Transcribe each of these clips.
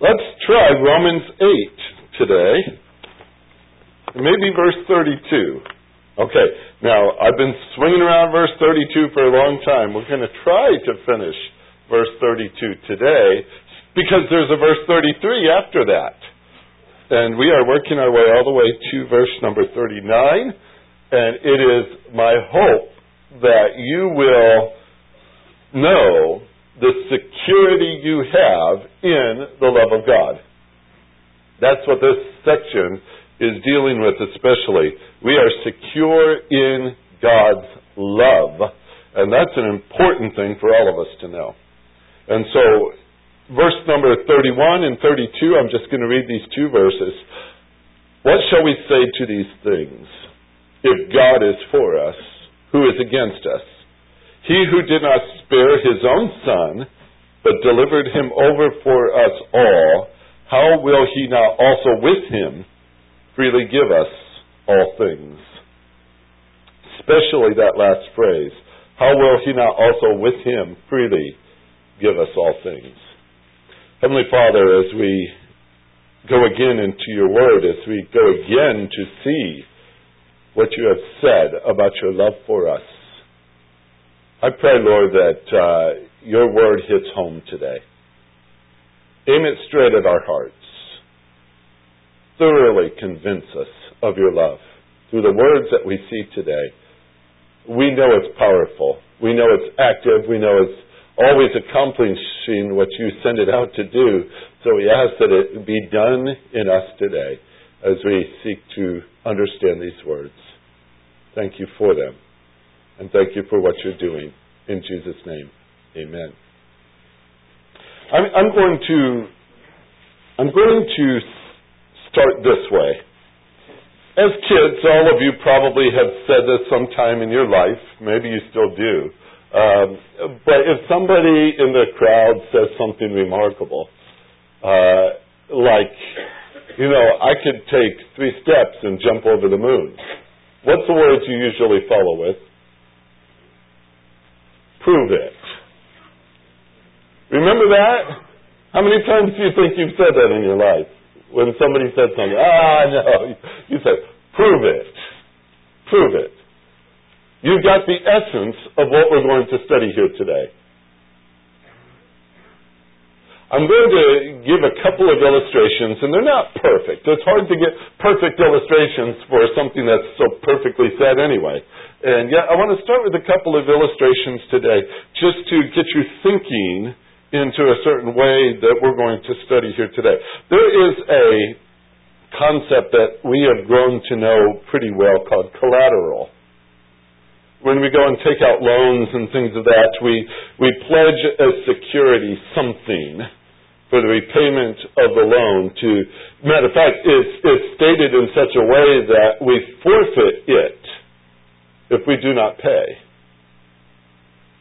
Let's try Romans 8 today, maybe verse 32. Okay, now I've been swinging around verse 32 for a long time. We're going to try to finish verse 32 today because there's a verse 33 after that. And we are working our way all the way to verse number 39. And it is my hope that you will know the security you have in the love of God. That's what this section is dealing with especially. We are secure in God's love. And that's an important thing for all of us to know. And so verse number 31 and 32, I'm just going to read these two verses. What shall we say to these things? If God is for us, who is against us? He who did not spare his own son, but delivered him over for us all, how will he not also with him freely give us all things? Especially that last phrase, how will he not also with him freely give us all things? Heavenly Father, as we go again into your word, as we go again to see what you have said about your love for us, I pray, Lord, that your word hits home today. Aim it straight at our hearts. Thoroughly convince us of your love. Through the words that we see today, we know it's powerful. We know it's active. We know it's always accomplishing what you send it out to do. So we ask that it be done in us today as we seek to understand these words. Thank you for them. And thank you for what you're doing. In Jesus' name, amen. I'm going to start this way. As kids, all of you probably have said this sometime in your life. Maybe you still do. But if somebody in the crowd says something remarkable, like, you know, I could take 3 steps and jump over the moon, what's the words you usually follow with? Prove it. Remember that? How many times do you think you've said that in your life? When somebody said something, no, you said, prove it. Prove it. You've got the essence of what we're going to study here today. I'm going to give a couple of illustrations, and they're not perfect. It's hard to get perfect illustrations for something that's so perfectly said anyway. And yet, I want to start with a couple of illustrations today, just to get you thinking into a certain way that we're going to study here today. There is a concept that we have grown to know pretty well called collateral. When we go and take out loans and things of that, we pledge as security something for the repayment of the loan. To matter of fact, it's stated in such a way that we forfeit it if we do not pay.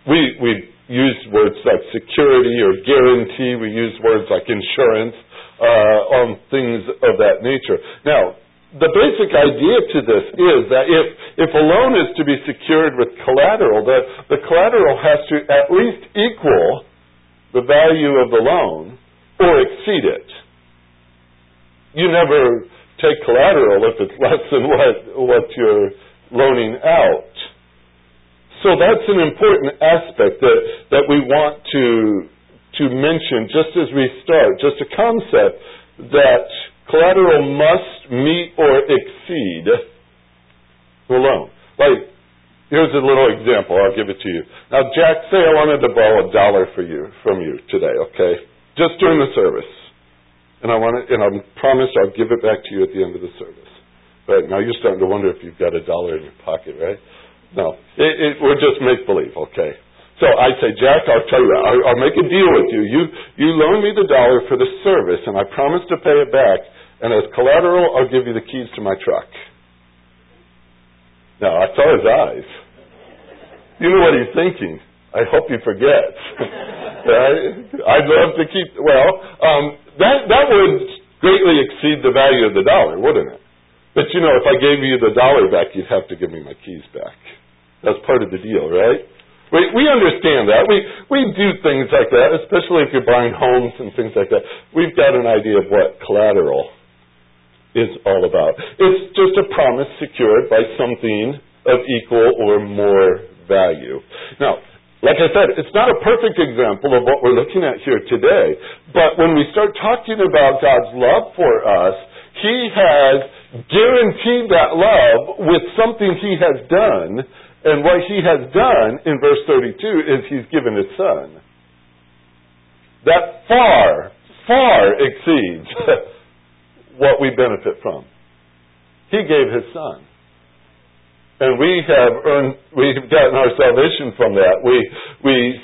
We use words like security or guarantee. We use words like insurance on things of that nature. Now, the basic idea to this is that if a loan is to be secured with collateral, that the collateral has to at least equal the value of the loan or exceed it. You never take collateral if it's less than what you're loaning out. So that's an important aspect that we want to mention just as we start. Just a concept that collateral must meet or exceed the loan. Like, here's a little example. I'll give it to you. Now, Jack, say I wanted to borrow $1 from you today, okay? Just during the service. And I promise I'll give it back to you at the end of the service. Right, now you're starting to wonder if you've got $1 in your pocket, right? No. We're just make-believe, okay? So I say, Jack, I'll tell you, I'll make a deal with you. You loan me the $1 for the service, and I promise to pay it back, and as collateral, I'll give you the keys to my truck. Now, I saw his eyes. You know what he's thinking. I hope he forgets. I'd love to keep... Well, that would greatly exceed the value of the $1, wouldn't it? But, you know, if I gave you the $1 back, you'd have to give me my keys back. That's part of the deal, right? We understand that. We do things like that, especially if you're buying homes and things like that. We've got an idea of what collateral is all about. It's just a promise secured by something of equal or more value. Now, like I said, it's not a perfect example of what we're looking at here today, but when we start talking about God's love for us, He has guaranteed that love with something He has done, and what He has done in verse 32 is He's given His Son. That far, far exceeds what we benefit from. He gave His Son. And we've gotten our salvation from that. We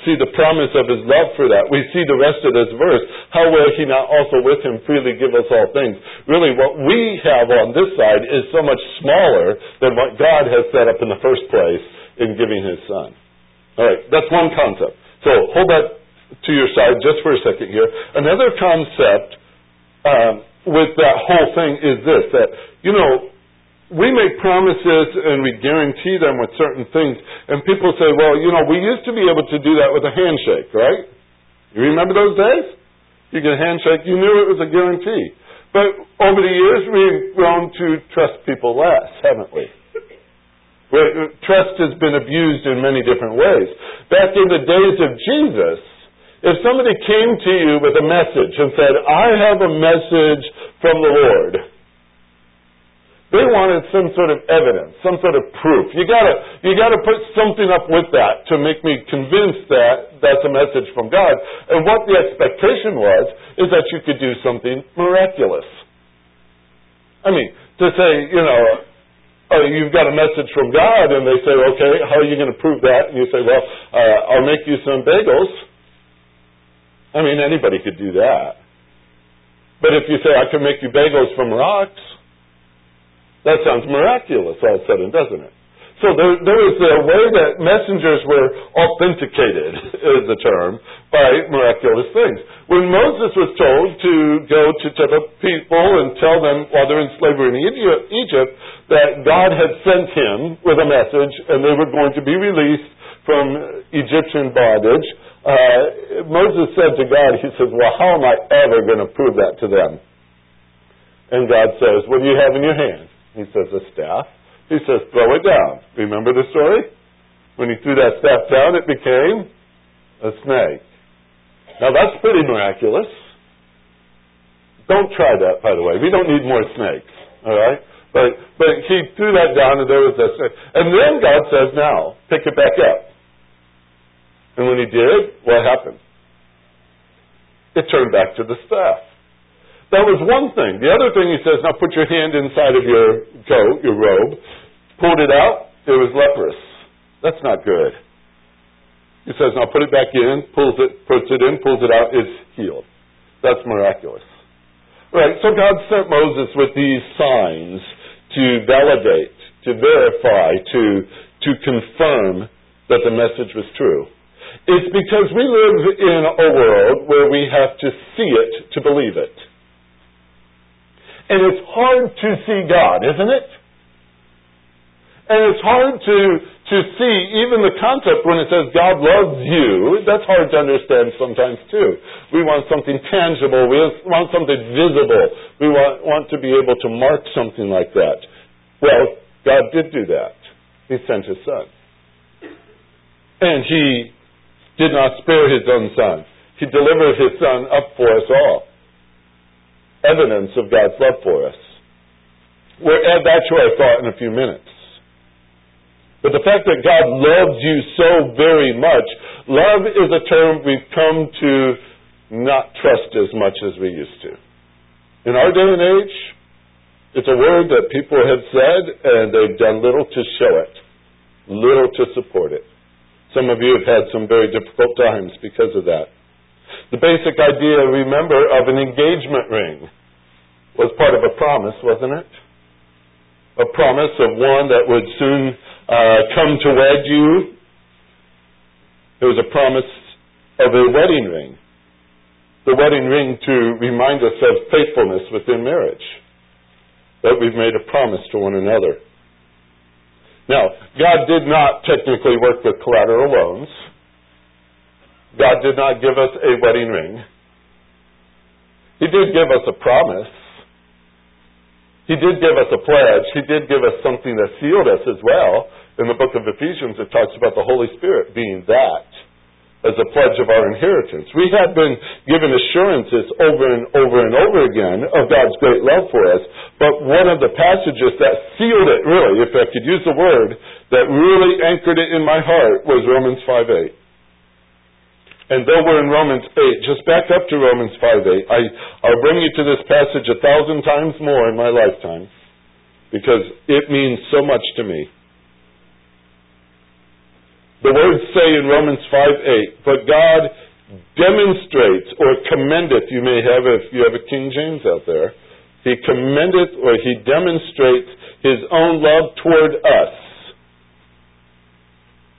see the promise of His love for that. We see the rest of this verse. How will He not also with Him freely give us all things? Really, what we have on this side is so much smaller than what God has set up in the first place in giving His Son. All right, that's one concept. So hold that to your side just for a second here. Another concept with that whole thing is this, that, you know, we make promises and we guarantee them with certain things. And people say, well, you know, we used to be able to do that with a handshake, right? You remember those days? You get a handshake, you knew it was a guarantee. But over the years, we've grown to trust people less, haven't we? Trust has been abused in many different ways. Back in the days of Jesus, if somebody came to you with a message and said, I have a message from the Lord, they wanted some sort of evidence, some sort of proof. You gotta put something up with that to make me convinced that that's a message from God. And what the expectation was is that you could do something miraculous. I mean, to say, you know, oh, you've got a message from God, and they say, okay, how are you going to prove that? And you say, well, I'll make you some bagels. I mean, anybody could do that. But if you say, I can make you bagels from rocks, that sounds miraculous all of a sudden, doesn't it? So there is a way that messengers were authenticated, is the term, by miraculous things. When Moses was told to go to the people and tell them while they're in slavery in Egypt that God had sent him with a message and they were going to be released from Egyptian bondage, Moses said to God, he says, well, how am I ever going to prove that to them? And God says, what do you have in your hand? He says, a staff. He says, throw it down. Remember the story? When he threw that staff down, it became a snake. Now, that's pretty miraculous. Don't try that, by the way. We don't need more snakes, all right? But he threw that down, and there was a snake. And then God says, now, pick it back up. And when he did, what happened? It turned back to the staff. That was one thing. The other thing he says, now put your hand inside of your coat, your robe. Pulled it out, it was leprous. That's not good. He says, now put it back in, puts it in, pulls it out, it's healed. That's miraculous. Right, so God sent Moses with these signs to validate, to verify, to confirm that the message was true. It's because we live in a world where we have to see it to believe it. And it's hard to see God, isn't it? And it's hard to see even the concept when it says God loves you. That's hard to understand sometimes, too. We want something tangible. We want something visible. We want to be able to mark something like that. Well, God did do that. He sent His Son. And He did not spare His own Son. He delivered His Son up for us all. Evidence of God's love for us. We'll add that to our thought in a few minutes. But the fact that God loves you so very much, love is a term we've come to not trust as much as we used to. In our day and age, it's a word that people have said and they've done little to show it, little to support it. Some of you have had some very difficult times because of that. The basic idea, remember, of an engagement ring was part of a promise, wasn't it? A promise of one that would soon come to wed you. It was a promise of a wedding ring. The wedding ring to remind us of faithfulness within marriage, that we've made a promise to one another. Now, God did not technically work with collateral loans. God did not give us a wedding ring. He did give us a promise. He did give us a pledge. He did give us something that sealed us as well. In the book of Ephesians, it talks about the Holy Spirit being that as a pledge of our inheritance. We have been given assurances over and over and over again of God's great love for us. But one of the passages that sealed it, really, if I could use the word, that really anchored it in my heart was Romans 5:8. And though we're in Romans 8, just back up to Romans 5:8. I'll bring you to this passage 1,000 times more in my lifetime because it means so much to me. The words say in Romans 5:8, but God demonstrates or commendeth, you may have if you have a King James out there, He commendeth or He demonstrates His own love toward us,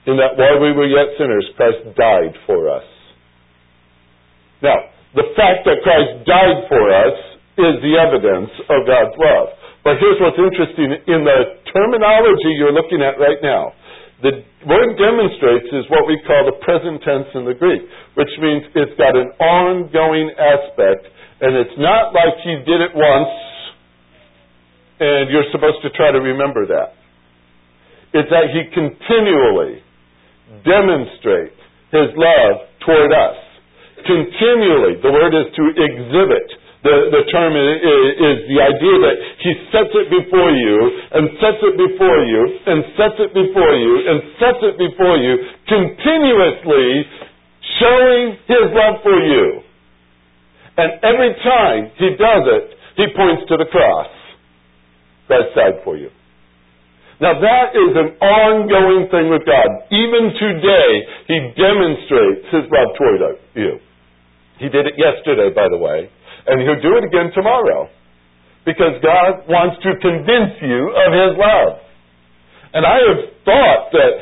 in that while we were yet sinners, Christ died for us. Now, the fact that Christ died for us is the evidence of God's love. But here's what's interesting. In the terminology you're looking at right now, the word demonstrates is what we call the present tense in the Greek, which means it's got an ongoing aspect, and it's not like He did it once, and you're supposed to try to remember that. It's that He continually demonstrates His love toward us. Continually, the word is to exhibit. The term is the idea that He sets it before you, and sets it before you, and sets it before you, and sets it before you, continuously showing His love for you. And every time He does it, He points to the cross that died for you. Now that is an ongoing thing with God. Even today, He demonstrates His love toward you. He did it yesterday, by the way, and He'll do it again tomorrow, because God wants to convince you of His love. And I have thought that,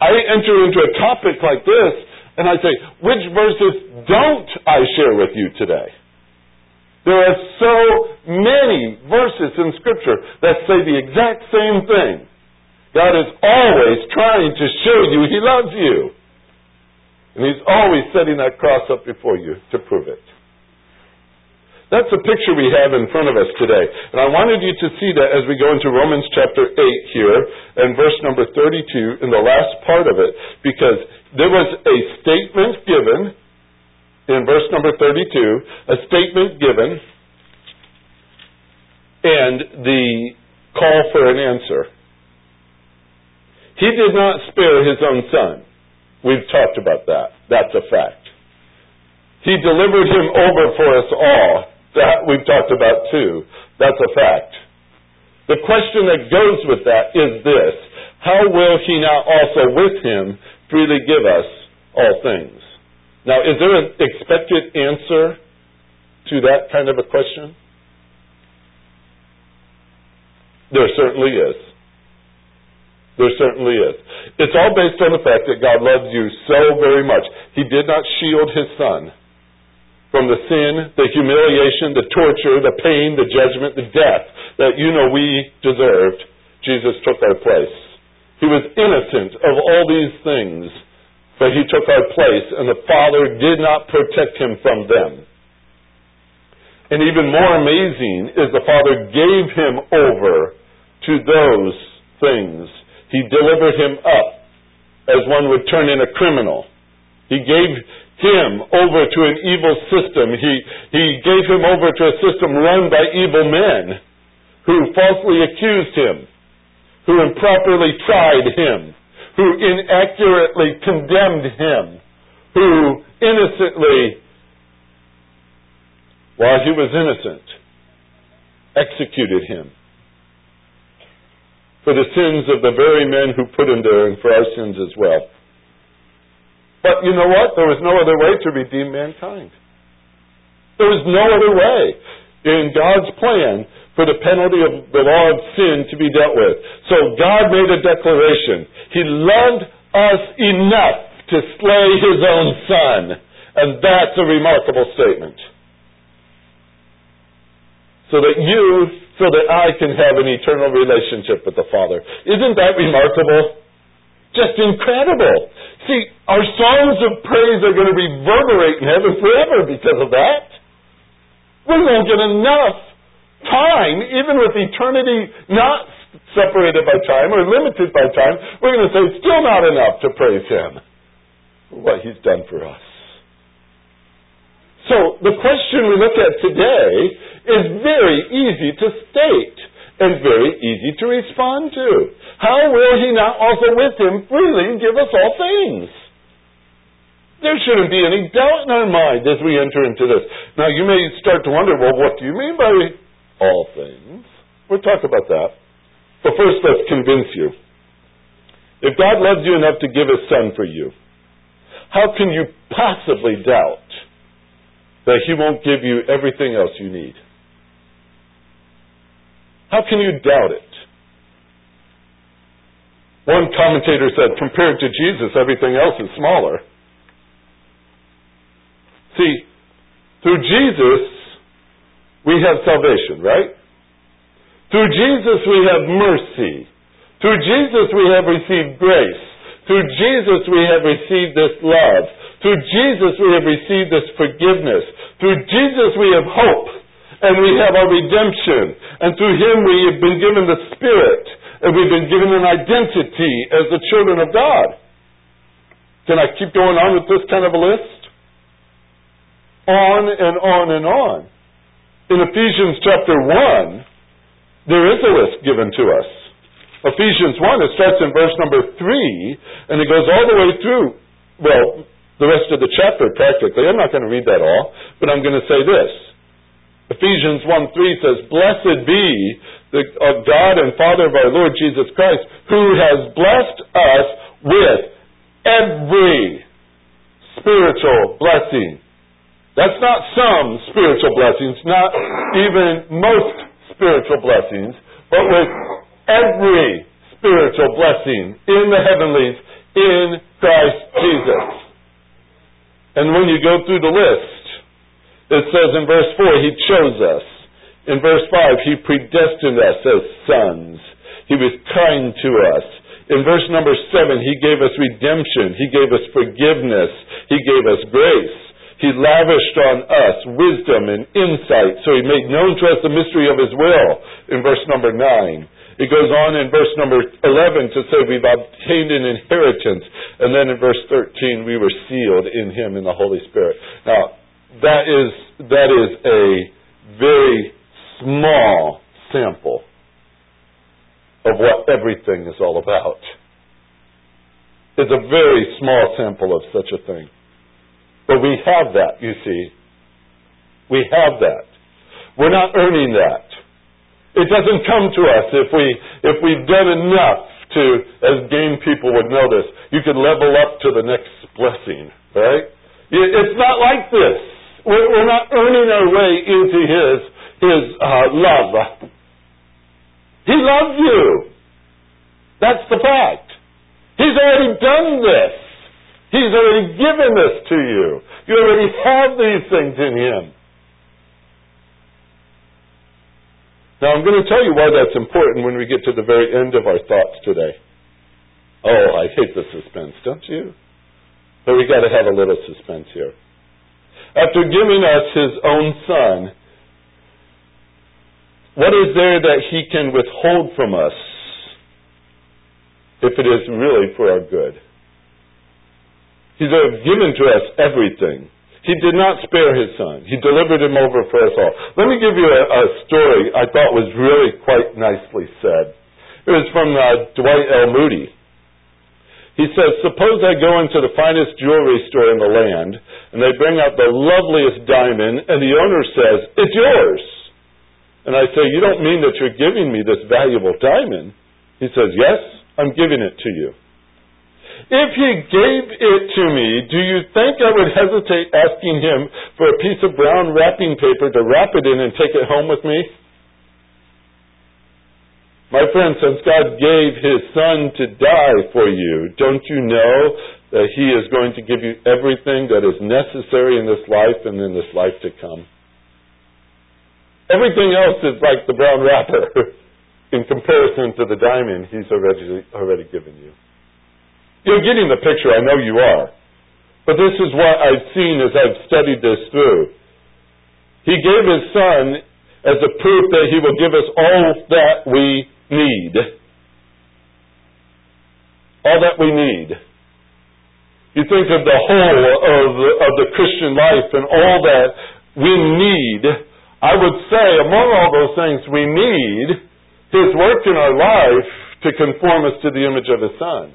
I enter into a topic like this, and I say, which verses don't I share with you today? There are so many verses in Scripture that say the exact same thing. God is always trying to show you He loves you. And He's always setting that cross up before you to prove it. That's the picture we have in front of us today. And I wanted you to see that as we go into Romans chapter 8 here and verse number 32 in the last part of it, because there was a statement given in verse number 32, a statement given and the call for an answer. He did not spare His own Son. We've talked about that. That's a fact. He delivered Him over for us all. That we've talked about too. That's a fact. The question that goes with that is this: how will He now also with Him freely give us all things? Now, is there an expected answer to that kind of a question? There certainly is. There certainly is. It's all based on the fact that God loves you so very much. He did not shield His Son from the sin, the humiliation, the torture, the pain, the judgment, the death that we deserved. Jesus took our place. He was innocent of all these things, but He took our place, and the Father did not protect Him from them. And even more amazing is the Father gave Him over to those things. He delivered Him up as one would turn in a criminal. He gave Him over to an evil system. He gave Him over to a system run by evil men who falsely accused Him, who improperly tried Him, who inaccurately condemned Him, who innocently, while He was innocent, executed Him for the sins of the very men who put Him there and for our sins as well. But you know what? There was no other way to redeem mankind. There was no other way in God's plan for the penalty of the law of sin to be dealt with. So God made a declaration. He loved us enough to slay His own Son. And that's a remarkable statement. So that you so that I can have an eternal relationship with the Father. Isn't that remarkable? Just incredible. See, our songs of praise are going to reverberate in heaven forever because of that. We won't get enough time, even with eternity not separated by time or limited by time, we're going to say it's still not enough to praise Him for what He's done for us. So the question we look at today is very easy to state and very easy to respond to. How will He not also with Him freely give us all things? There shouldn't be any doubt in our mind as we enter into this. Now you may start to wonder, well, what do you mean by all things? We'll talk about that. But first, let's convince you. If God loves you enough to give His Son for you, how can you possibly doubt that He won't give you everything else you need? How can you doubt it? One commentator said, compared to Jesus, everything else is smaller. See, through Jesus, we have salvation, right? Through Jesus, we have mercy. Through Jesus, we have received grace. Through Jesus, we have received this love. Through Jesus, we have received this forgiveness. Through Jesus, we have hope, and we have our redemption. And through Him, we have been given the Spirit, and we've been given an identity as the children of God. Can I keep going on with this kind of a list? On and on and on. In Ephesians chapter 1, there is a list given to us. Ephesians 1, it starts in verse number 3, and it goes all the way through, well, the rest of the chapter practically. I'm not going to read that all, but I'm going to say this. Ephesians 1:3 says, "Blessed be the God and Father of our Lord Jesus Christ, who has blessed us with every spiritual blessing." That's not some spiritual blessings, not even most spiritual blessings, but with every spiritual blessing in the heavenlies in Christ Jesus. And when you go through the list, it says in verse 4, He chose us. In verse 5, He predestined us as sons. He was kind to us. In verse number 7, He gave us redemption. He gave us forgiveness. He gave us grace. He lavished on us wisdom and insight, so He made known to us the mystery of His will, in verse number 9. It goes on in verse number 11 to say we've obtained an inheritance. And then in verse 13, we were sealed in Him in the Holy Spirit. Now, that is a very small sample of what everything is all about. It's a very small sample of such a thing. But we have that, you see. We have that. We're not earning that. It doesn't come to us if we've done enough to, as game people would know this, you can level up to the next blessing, right? It's not like this. We're not earning our way into His love. He loves you. That's the fact. He's already done this. He's already given this to you. You already have these things in Him. Now, I'm going to tell you why that's important when we get to the very end of our thoughts today. Oh, I hate the suspense, don't you? But we've got to have a little suspense here. After giving us His own Son, what is there that He can withhold from us if it is really for our good? He's given to us everything. He did not spare His Son. He delivered Him over for us all. Let me give you a story I thought was really quite nicely said. It was from Dwight L. Moody. He says, "Suppose I go into the finest jewelry store in the land, and they bring out the loveliest diamond, and the owner says, 'It's yours.' And I say, 'You don't mean that you're giving me this valuable diamond?' He says, 'Yes, I'm giving it to you.' If he gave it to me, do you think I would hesitate asking him for a piece of brown wrapping paper to wrap it in and take it home with me? My friend, since God gave His Son to die for you, don't you know that He is going to give you everything that is necessary in this life and in this life to come? Everything else is like the brown wrapper in comparison to the diamond he's already given you. You're getting the picture. I know you are. But this is what I've seen as I've studied this through. He gave his son as a proof that he will give us all that we need. All that we need. You think of the whole of the Christian life and all that we need. I would say among all those things we need His work in our life to conform us to the image of His Son.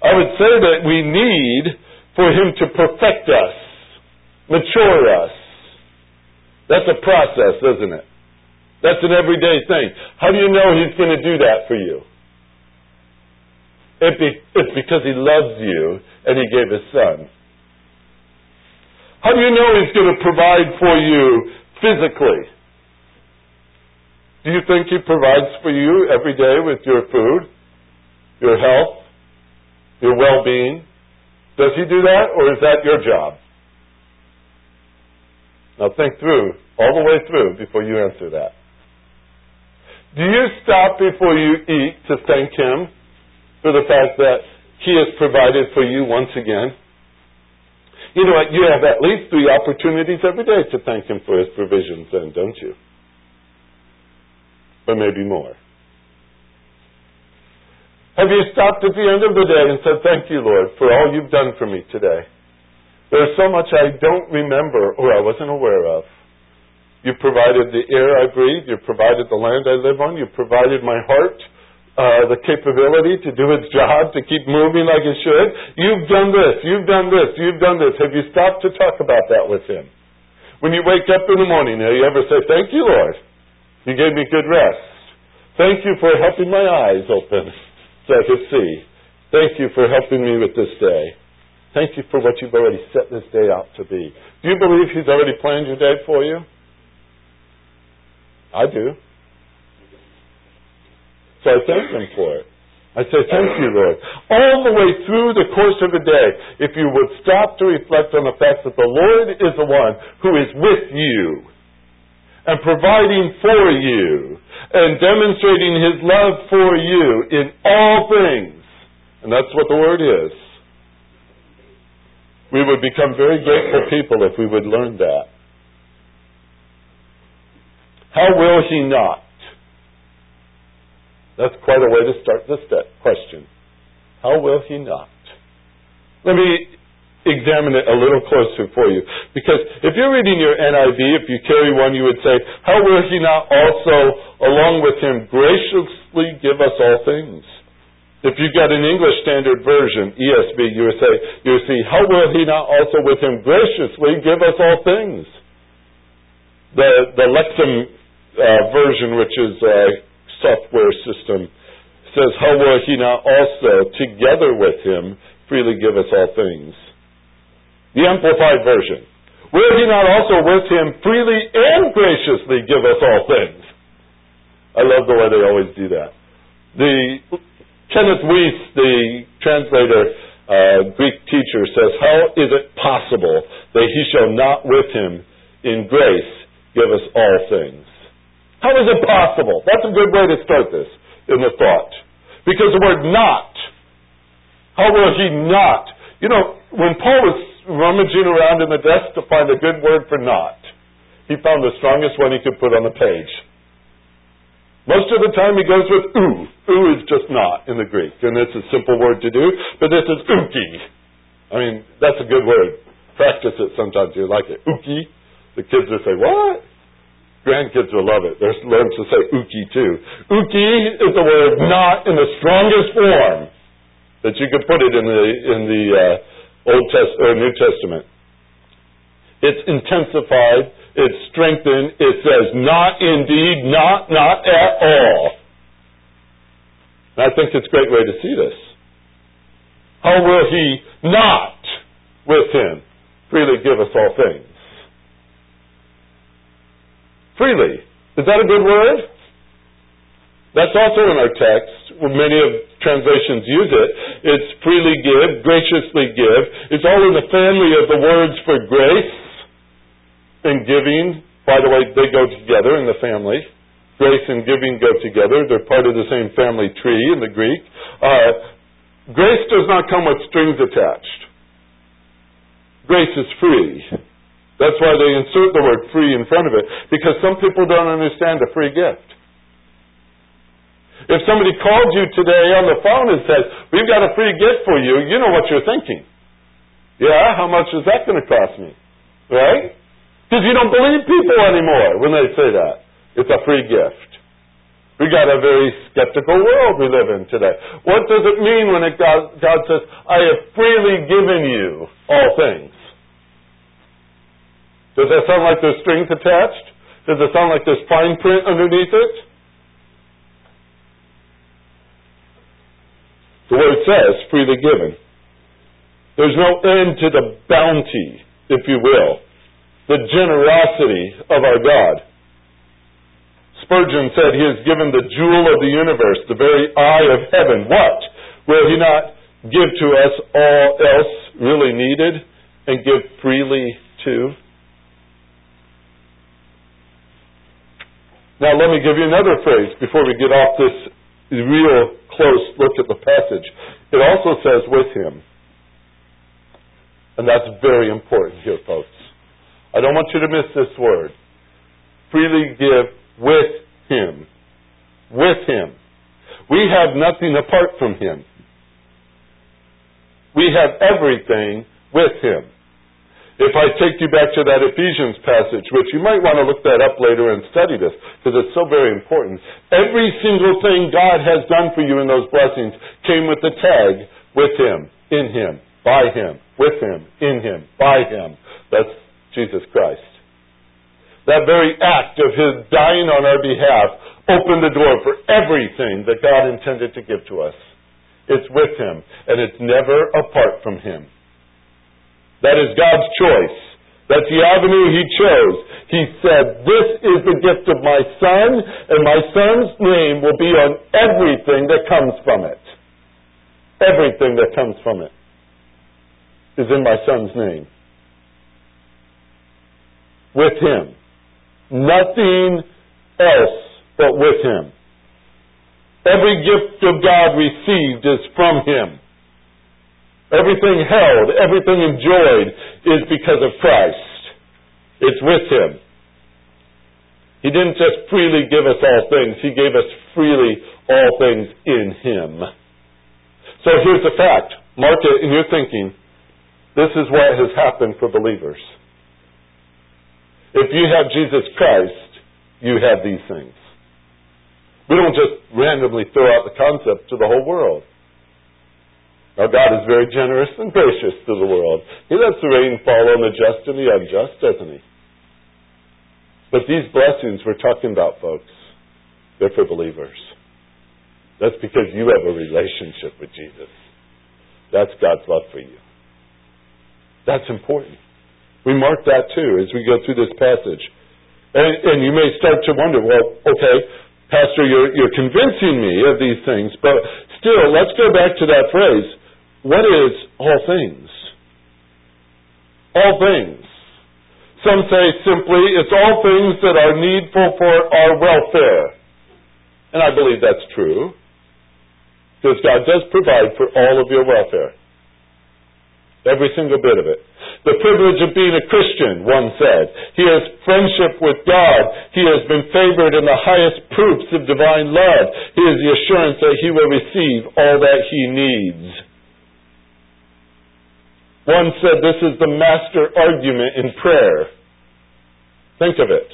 I would say that we need for Him to perfect us, mature us. That's a process, isn't it? That's an everyday thing. How do you know He's going to do that for you? It's because He loves you and He gave His Son. How do you know He's going to provide for you physically? Do you think He provides for you every day with your food, your health, your well-being? Does He do that, or is that your job? Now think through, all the way through, before you answer that. Do you stop before you eat to thank Him for the fact that He has provided for you once again? You know what? You have at least 3 opportunities every day to thank Him for His provisions then, don't you? Or maybe more. Have you stopped at the end of the day and said, thank you, Lord, for all you've done for me today? There's so much I don't remember or I wasn't aware of. You provided the air I breathe. You provided the land I live on. You provided my heart. The capability to do its job, to keep moving like it should. You've done this, you've done this, you've done this. Have you stopped to talk about that with Him? When you wake up in the morning, do you ever say, thank you, Lord, you gave me good rest. Thank you for helping my eyes open so I could see. Thank you for helping me with this day. Thank you for what you've already set this day out to be. Do you believe He's already planned your day for you? I do. So I thank Him for it. I say, thank you, Lord. All the way through the course of a day, if you would stop to reflect on the fact that the Lord is the one who is with you and providing for you and demonstrating His love for you in all things. And that's what the Word is. We would become very grateful people if we would learn that. How will He not? That's quite a way to start this question. How will He not? Let me examine it a little closer for you. Because if you're reading your NIV, if you carry one, you would say, how will He not also, along with Him, graciously give us all things? If you've got an English Standard Version, ESV, you would see, how will He not also, with Him, graciously give us all things? The Lexham version, which is... software system, says, how will He not also, together with Him, freely give us all things? The Amplified version. Will He not also, with Him, freely and graciously give us all things? I love the way they always do that. Kenneth Weiss, the translator, Greek teacher, says, how is it possible that He shall not, with Him, in grace, give us all things? How is it possible? That's a good way to start this in the thought. Because the word not, how will He not? You know, when Paul was rummaging around in the desk to find a good word for not, he found the strongest one he could put on the page. Most of the time he goes with oo. Oo is just not in the Greek. And it's a simple word to do, but this is uki. I mean, that's a good word. Practice it sometimes. You like it. Uki. The kids will say, what? Grandkids will love it. They'll learn to say uki too. Uki is the word not in the strongest form that you could put it in the Old Testament or New Testament. It's intensified. It's strengthened. It says not indeed, not at all. And I think it's a great way to see this. How will He not, with Him, freely give us all things? Freely. Is that a good word? That's also in our text. Many of translations use it. It's freely give, graciously give. It's all in the family of the words for grace and giving By the way, they go together in the family. Grace and giving go together. They're part of the same family tree in the Greek. Grace does not come with strings attached. Grace is free. That's why they insert the word free in front of it, because some people don't understand a free gift. If somebody called you today on the phone and says, we've got a free gift for you, you know what you're thinking. Yeah, how much is that going to cost me? Right? Because you don't believe people anymore when they say that. It's a free gift. We got a very skeptical world we live in today. What does it mean when God says, I have freely given you all things? Does that sound like there's strings attached? Does it sound like there's fine print underneath it? The word says, freely given. There's no end to the bounty, if you will, the generosity of our God. Spurgeon said he has given the jewel of the universe, the very eye of heaven. What will he not give to us all else really needed and give freely to? Now let me give you another phrase before we get off this real close look at the passage. It also says with him. And that's very important here, folks. I don't want you to miss this word. Freely give with him. With him. We have nothing apart from him. We have everything with him. If I take you back to that Ephesians passage, which you might want to look that up later and study this, because it's so very important. Every single thing God has done for you in those blessings came with the tag, with him, in him, by him, with him, in him, by him. That's Jesus Christ. That very act of his dying on our behalf opened the door for everything that God intended to give to us. It's with him, and it's never apart from him. That is God's choice. That's the avenue he chose. He said, this is the gift of my son, and my son's name will be on everything that comes from it. Everything that comes from it is in my son's name. With him. Nothing else but with him. Every gift of God received is from him. Everything held, everything enjoyed is because of Christ. It's with him. He didn't just freely give us all things. He gave us freely all things in him. So here's the fact. Mark it in your thinking. This is what has happened for believers. If you have Jesus Christ, you have these things. We don't just randomly throw out the concept to the whole world. Now, God is very generous and gracious to the world. He lets the rain fall on the just and the unjust, doesn't he? But these blessings we're talking about, folks, they're for believers. That's because you have a relationship with Jesus. That's God's love for you. That's important. We mark that, too, as we go through this passage. And you may start to wonder, well, okay, Pastor, you're convincing me of these things, but still, let's go back to that phrase. What is all things? All things. Some say simply, it's all things that are needful for our welfare. And I believe that's true, because God does provide for all of your welfare. Every single bit of it. The privilege of being a Christian, one said. He has friendship with God. He has been favored in the highest proofs of divine love. He has the assurance that he will receive all that he needs. One said this is the master argument in prayer. Think of it.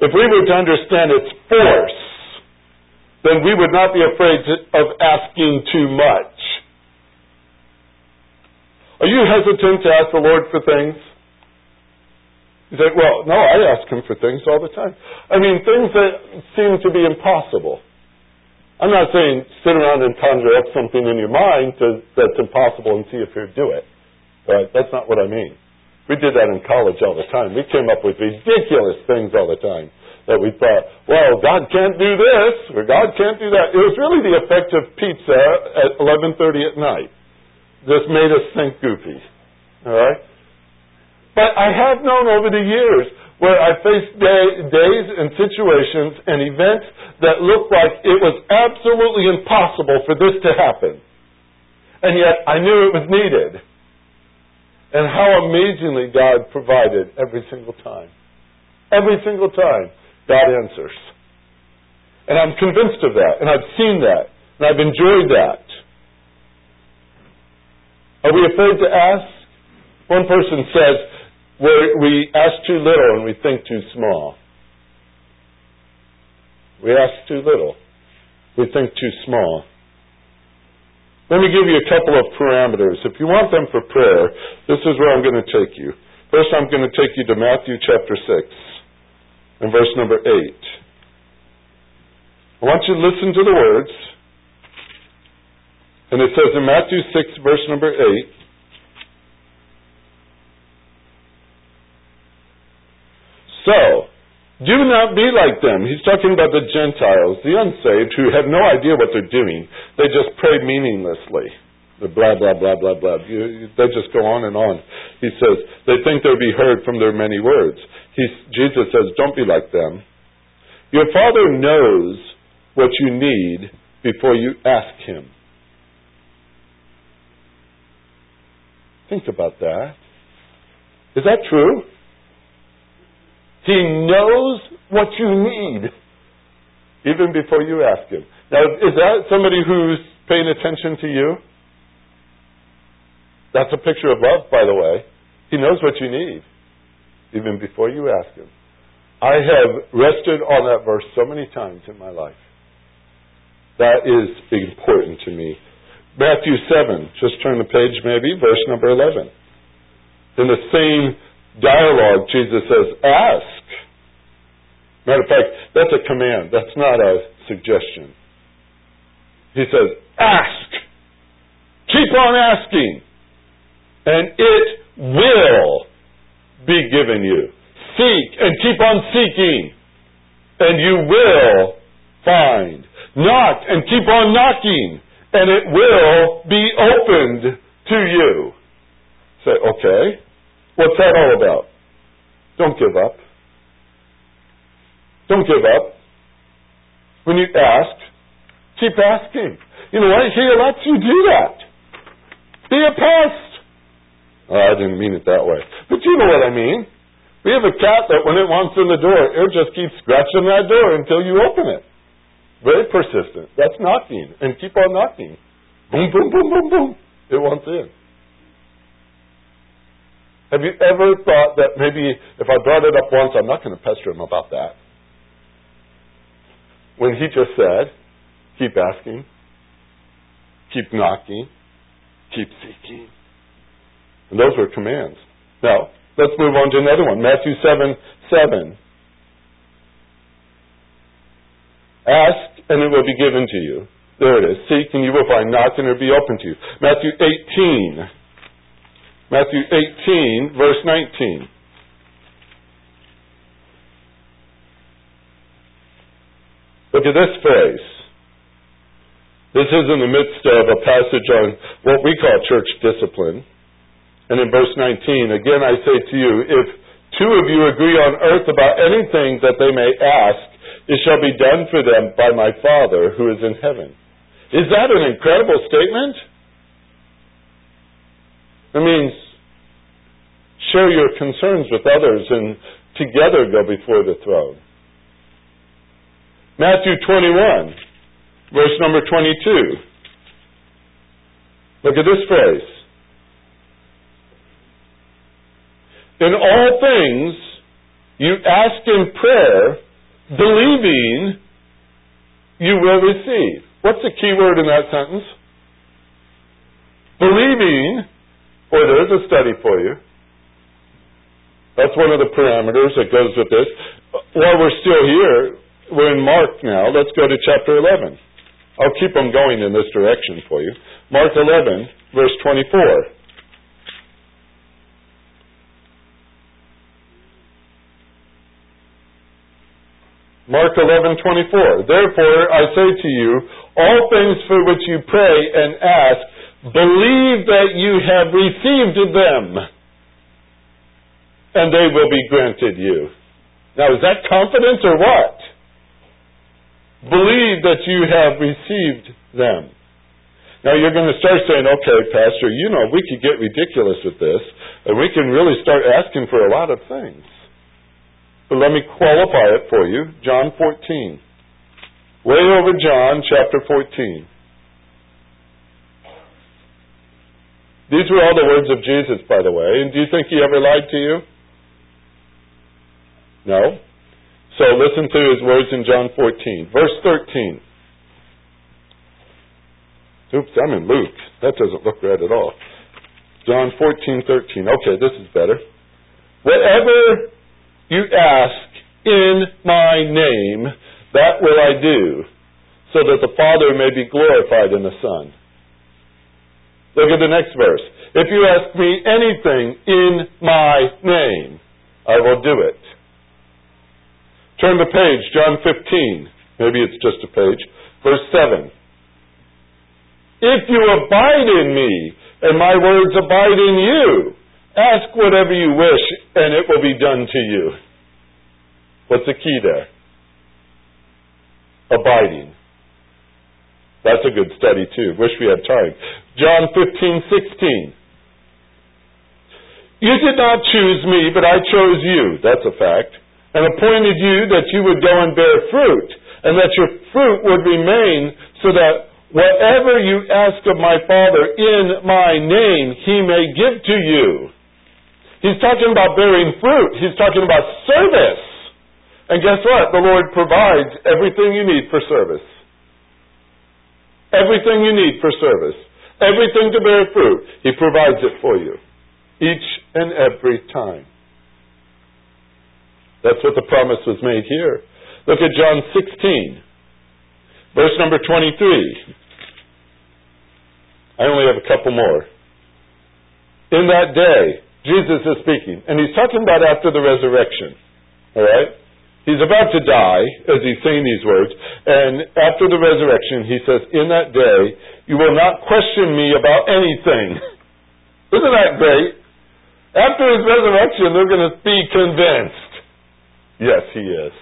If we were to understand its force, then we would not be afraid of asking too much. Are you hesitant to ask the Lord for things? You say, well, no, I ask him for things all the time. I mean, things that seem to be impossible. I'm not saying sit around and conjure up something in your mind that's impossible and see if you'll do it. Right? That's not what I mean. We did that in college all the time. We came up with ridiculous things all the time that we thought, well, God can't do this, or God can't do that. It was really the effect of pizza at 11:30 at night. This made us think goofy, all right? But I have known over the years where I faced days and situations and events that looked like it was absolutely impossible for this to happen. And yet I knew it was needed. And how amazingly God provided every single time. Every single time, God answers. And I'm convinced of that, and I've seen that, and I've enjoyed that. Are we afraid to ask? One person says, we ask too little and we think too small. We ask too little. We think too small. Let me give you a couple of parameters. If you want them for prayer, this is where I'm going to take you. First, I'm going to take you to Matthew chapter 6 and verse number 8. I want you to listen to the words. And it says in Matthew 6, verse number 8, "So, do not be like them." He's talking about the Gentiles, the unsaved, who have no idea what they're doing. They just pray meaninglessly. They're blah, blah, blah, blah, blah. They just go on and on. He says, they think they'll be heard from their many words. Jesus says, don't be like them. Your Father knows what you need before you ask Him. Think about that. Is that true? He knows what you need even before you ask Him. Now, is that somebody who's paying attention to you? That's a picture of love, by the way. He knows what you need even before you ask Him. I have rested on that verse so many times in my life. That is important to me. Matthew 7, just turn the page maybe, verse number 11. In the same dialogue, Jesus says, ask. Matter of fact, that's a command. That's not a suggestion. He says, ask. Keep on asking. And it will be given you. Seek and keep on seeking. And you will find. Knock and keep on knocking. And it will be opened to you. Say, okay. What's that all about? Don't give up. Don't give up. When you ask, keep asking. You know what? He lets you do that. Be a pest. Oh, I didn't mean it that way. But you know what I mean. We have a cat that when it wants in the door, it just keeps scratching that door until you open it. Very persistent. That's knocking. And keep on knocking. Boom, boom, boom, boom, boom. It wants in. Have you ever thought that maybe if I brought it up once, I'm not going to pester him about that? When he just said, keep asking, keep knocking, keep seeking. And those were commands. Now, let's move on to another one. Matthew 7:7. Ask, and it will be given to you. There it is. Seek, and you will find. Knock, and it will be open to you. Matthew 18. Matthew 18, verse 19. Look at this phrase. This is in the midst of a passage on what we call church discipline. And in verse 19, again I say to you, if two of you agree on earth about anything that they may ask, it shall be done for them by my Father who is in heaven. Is that an incredible statement? That means share your concerns with others and together go before the throne. Matthew 21, verse number 22. Look at this phrase. In all things, you ask in prayer, believing you will receive. What's the key word in that sentence? Believing. Boy, there's a study for you. That's one of the parameters that goes with this. While we're still here, we're in Mark now. Let's go to chapter 11. I'll keep on going in this direction for you. Mark 11, verse 24. Mark 11:24. Therefore, I say to you, all things for which you pray and ask, believe that you have received them, and they will be granted you. Now, is that confidence or what? Believe that you have received them. Now, you're going to start saying, okay, Pastor, you know, we could get ridiculous with this, and we can really start asking for a lot of things. But let me qualify it for you. John 14. Way over John chapter 14. These were all the words of Jesus, by the way. And do you think he ever lied to you? No? So listen to his words in John 14. Verse 13. Oops, I'm in Luke. That doesn't look right at all. John 14:13. Okay, this is better. Whatever you ask in my name, that will I do, so that the Father may be glorified in the Son. Look at the next verse. If you ask me anything in my name, I will do it. Turn the page, John 15. Maybe it's just a page. Verse 7. If you abide in me, and my words abide in you, ask whatever you wish, and it will be done to you. What's the key there? Abiding. That's a good study, too. Wish we had time. John 15:16. You did not choose me, but I chose you. That's a fact. And appointed you that you would go and bear fruit, and that your fruit would remain, so that whatever you ask of my Father in my name, he may give to you. He's talking about bearing fruit. He's talking about service. And guess what? The Lord provides everything you need for service. Everything you need for service. Everything to bear fruit. He provides it for you. Each and every time. That's what the promise was made here. Look at John 16. Verse number 23. I only have a couple more. In that day, Jesus is speaking. And he's talking about after the resurrection. All right? He's about to die as he's saying these words. And after the resurrection, he says, in that day, you will not question me about anything. Isn't that great? After his resurrection, they're going to be convinced. Yes, he is.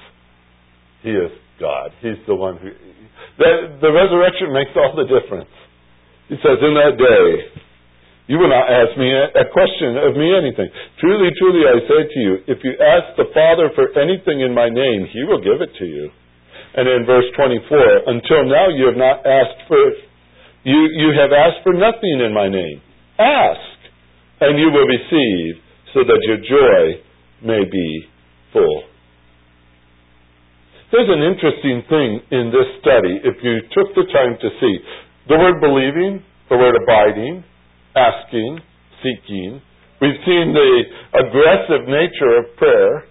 He is God. He's the one who... The resurrection makes all the difference. He says, in that day... you will not ask me a question of me anything. Truly, truly, I say to you, if you ask the Father for anything in my name, he will give it to you. And in verse 24, until now you have not asked for, you have asked for nothing in my name. Ask, and you will receive, so that your joy may be full. There's an interesting thing in this study, if you took the time to see. The word believing, the word abiding, asking, seeking. We've seen the aggressive nature of prayer.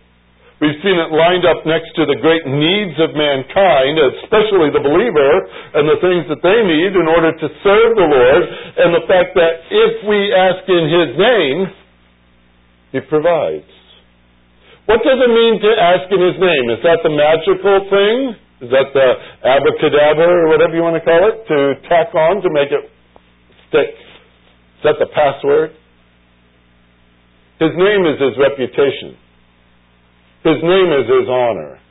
We've seen it lined up next to the great needs of mankind, especially the believer, and the things that they need in order to serve the Lord, and the fact that if we ask in his name, he provides. What does it mean to ask in his name? Is that the magical thing? Is that the abracadabra, or whatever you want to call it, to tack on to make it stick? Is that the password? His name is his reputation. His name is his honor.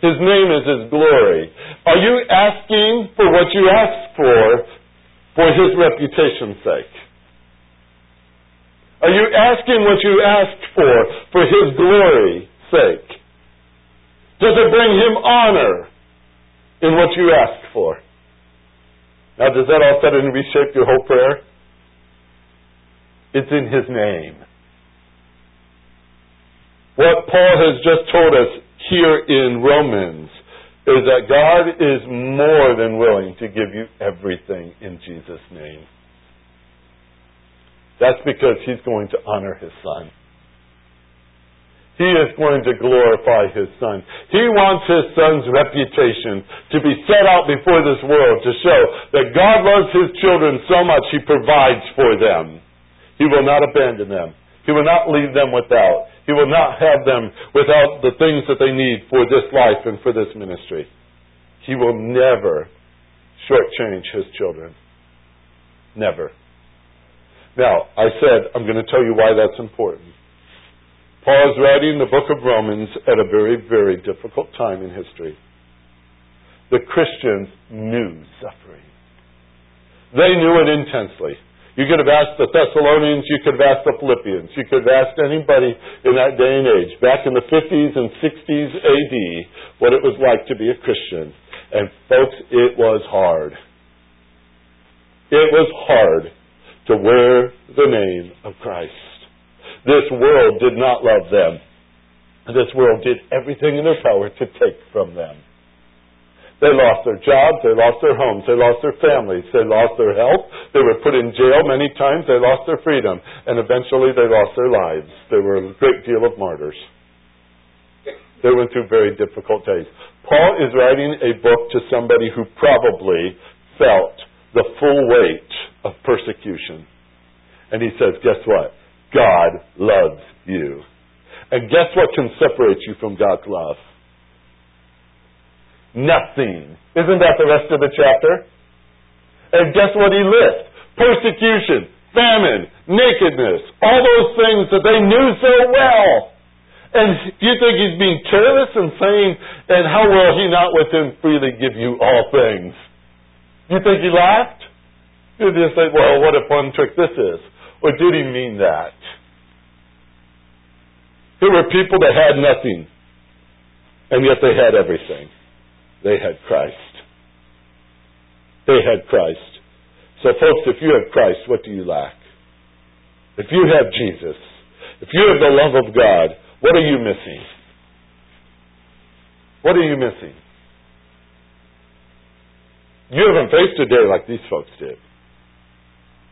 His name is his glory. Are you asking for what you ask for his reputation's sake? Are you asking what you asked for his glory's sake? Does it bring him honor in what you ask for? Now, does that all suddenly reshape your whole prayer? It's in his name. What Paul has just told us here in Romans is that God is more than willing to give you everything in Jesus' name. That's because he's going to honor his Son. He is going to glorify his Son. He wants his Son's reputation to be set out before this world to show that God loves his children so much he provides for them. He will not abandon them. He will not leave them without. He will not have them without the things that they need for this life and for this ministry. He will never shortchange his children. Never. Now, I said, I'm going to tell you why that's important. Paul is writing the book of Romans at a very, very difficult time in history. The Christians knew suffering. They knew it intensely. You could have asked the Thessalonians, you could have asked the Philippians, you could have asked anybody in that day and age, back in the 50s and 60s AD, what it was like to be a Christian. And folks, it was hard. It was hard to wear the name of Christ. This world did not love them. This world did everything in their power to take from them. They lost their jobs, they lost their homes, they lost their families, they lost their health, they were put in jail many times, they lost their freedom, and eventually they lost their lives. There were a great deal of martyrs. They went through very difficult days. Paul is writing a book to somebody who probably felt the full weight of persecution. And he says, guess what? God loves you. And guess what can separate you from God's love? Nothing. Isn't that the rest of the chapter? And guess what he lists? Persecution, famine, nakedness, all those things that they knew so well. And do you think he's being careless and saying, and how will he not with him freely give you all things? You think he laughed? You just think, well, what a fun trick this is. Or did he mean that? There were people that had nothing, and yet they had everything. They had Christ. They had Christ. So folks, if you have Christ, what do you lack? If you have Jesus, if you have the love of God, what are you missing? What are you missing? You haven't faced a day like these folks did.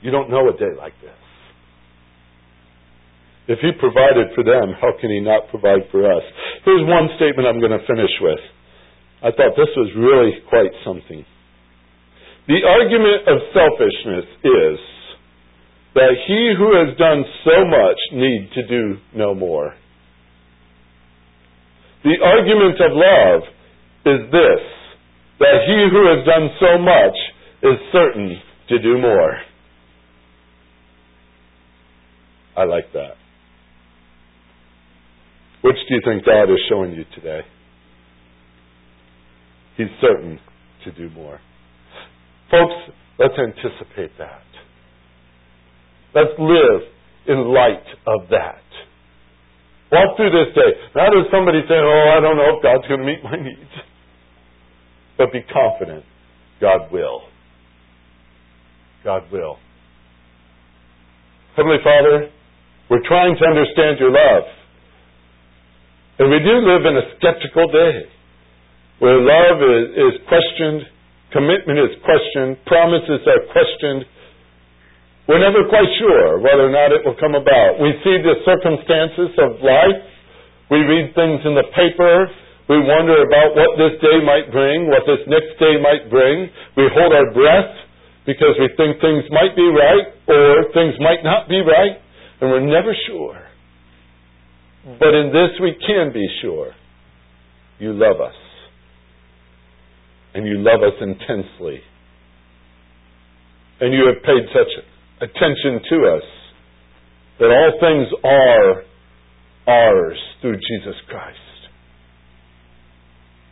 You don't know a day like this. If he provided for them, how can he not provide for us? Here's one statement I'm going to finish with. I thought this was really quite something. The argument of selfishness is that he who has done so much need to do no more. The argument of love is this, that he who has done so much is certain to do more. I like that. Which do you think God is showing you today? He's certain to do more. Folks, let's anticipate that. Let's live in light of that. Walk through this day, not as somebody saying, oh, I don't know if God's going to meet my needs. But be confident, God will. God will. Heavenly Father, we're trying to understand your love. And we do live in a skeptical day, where love is questioned, commitment is questioned, promises are questioned. We're never quite sure whether or not it will come about. We see the circumstances of life. We read things in the paper. We wonder about what this day might bring, what this next day might bring. We hold our breath because we think things might be right or things might not be right, and we're never sure. But in this we can be sure. You love us. And you love us intensely. And you have paid such attention to us that all things are ours through Jesus Christ.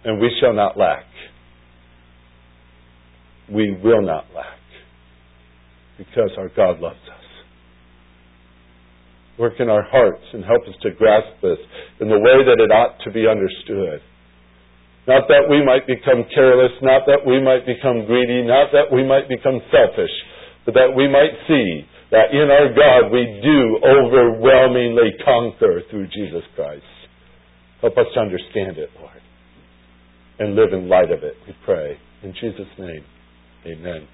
And we shall not lack. We will not lack. Because our God loves us. Work in our hearts and help us to grasp this in the way that it ought to be understood. Not that we might become careless, not that we might become greedy, not that we might become selfish, but that we might see that in our God we do overwhelmingly conquer through Jesus Christ. Help us to understand it, Lord, and live in light of it, we pray. In Jesus' name, amen.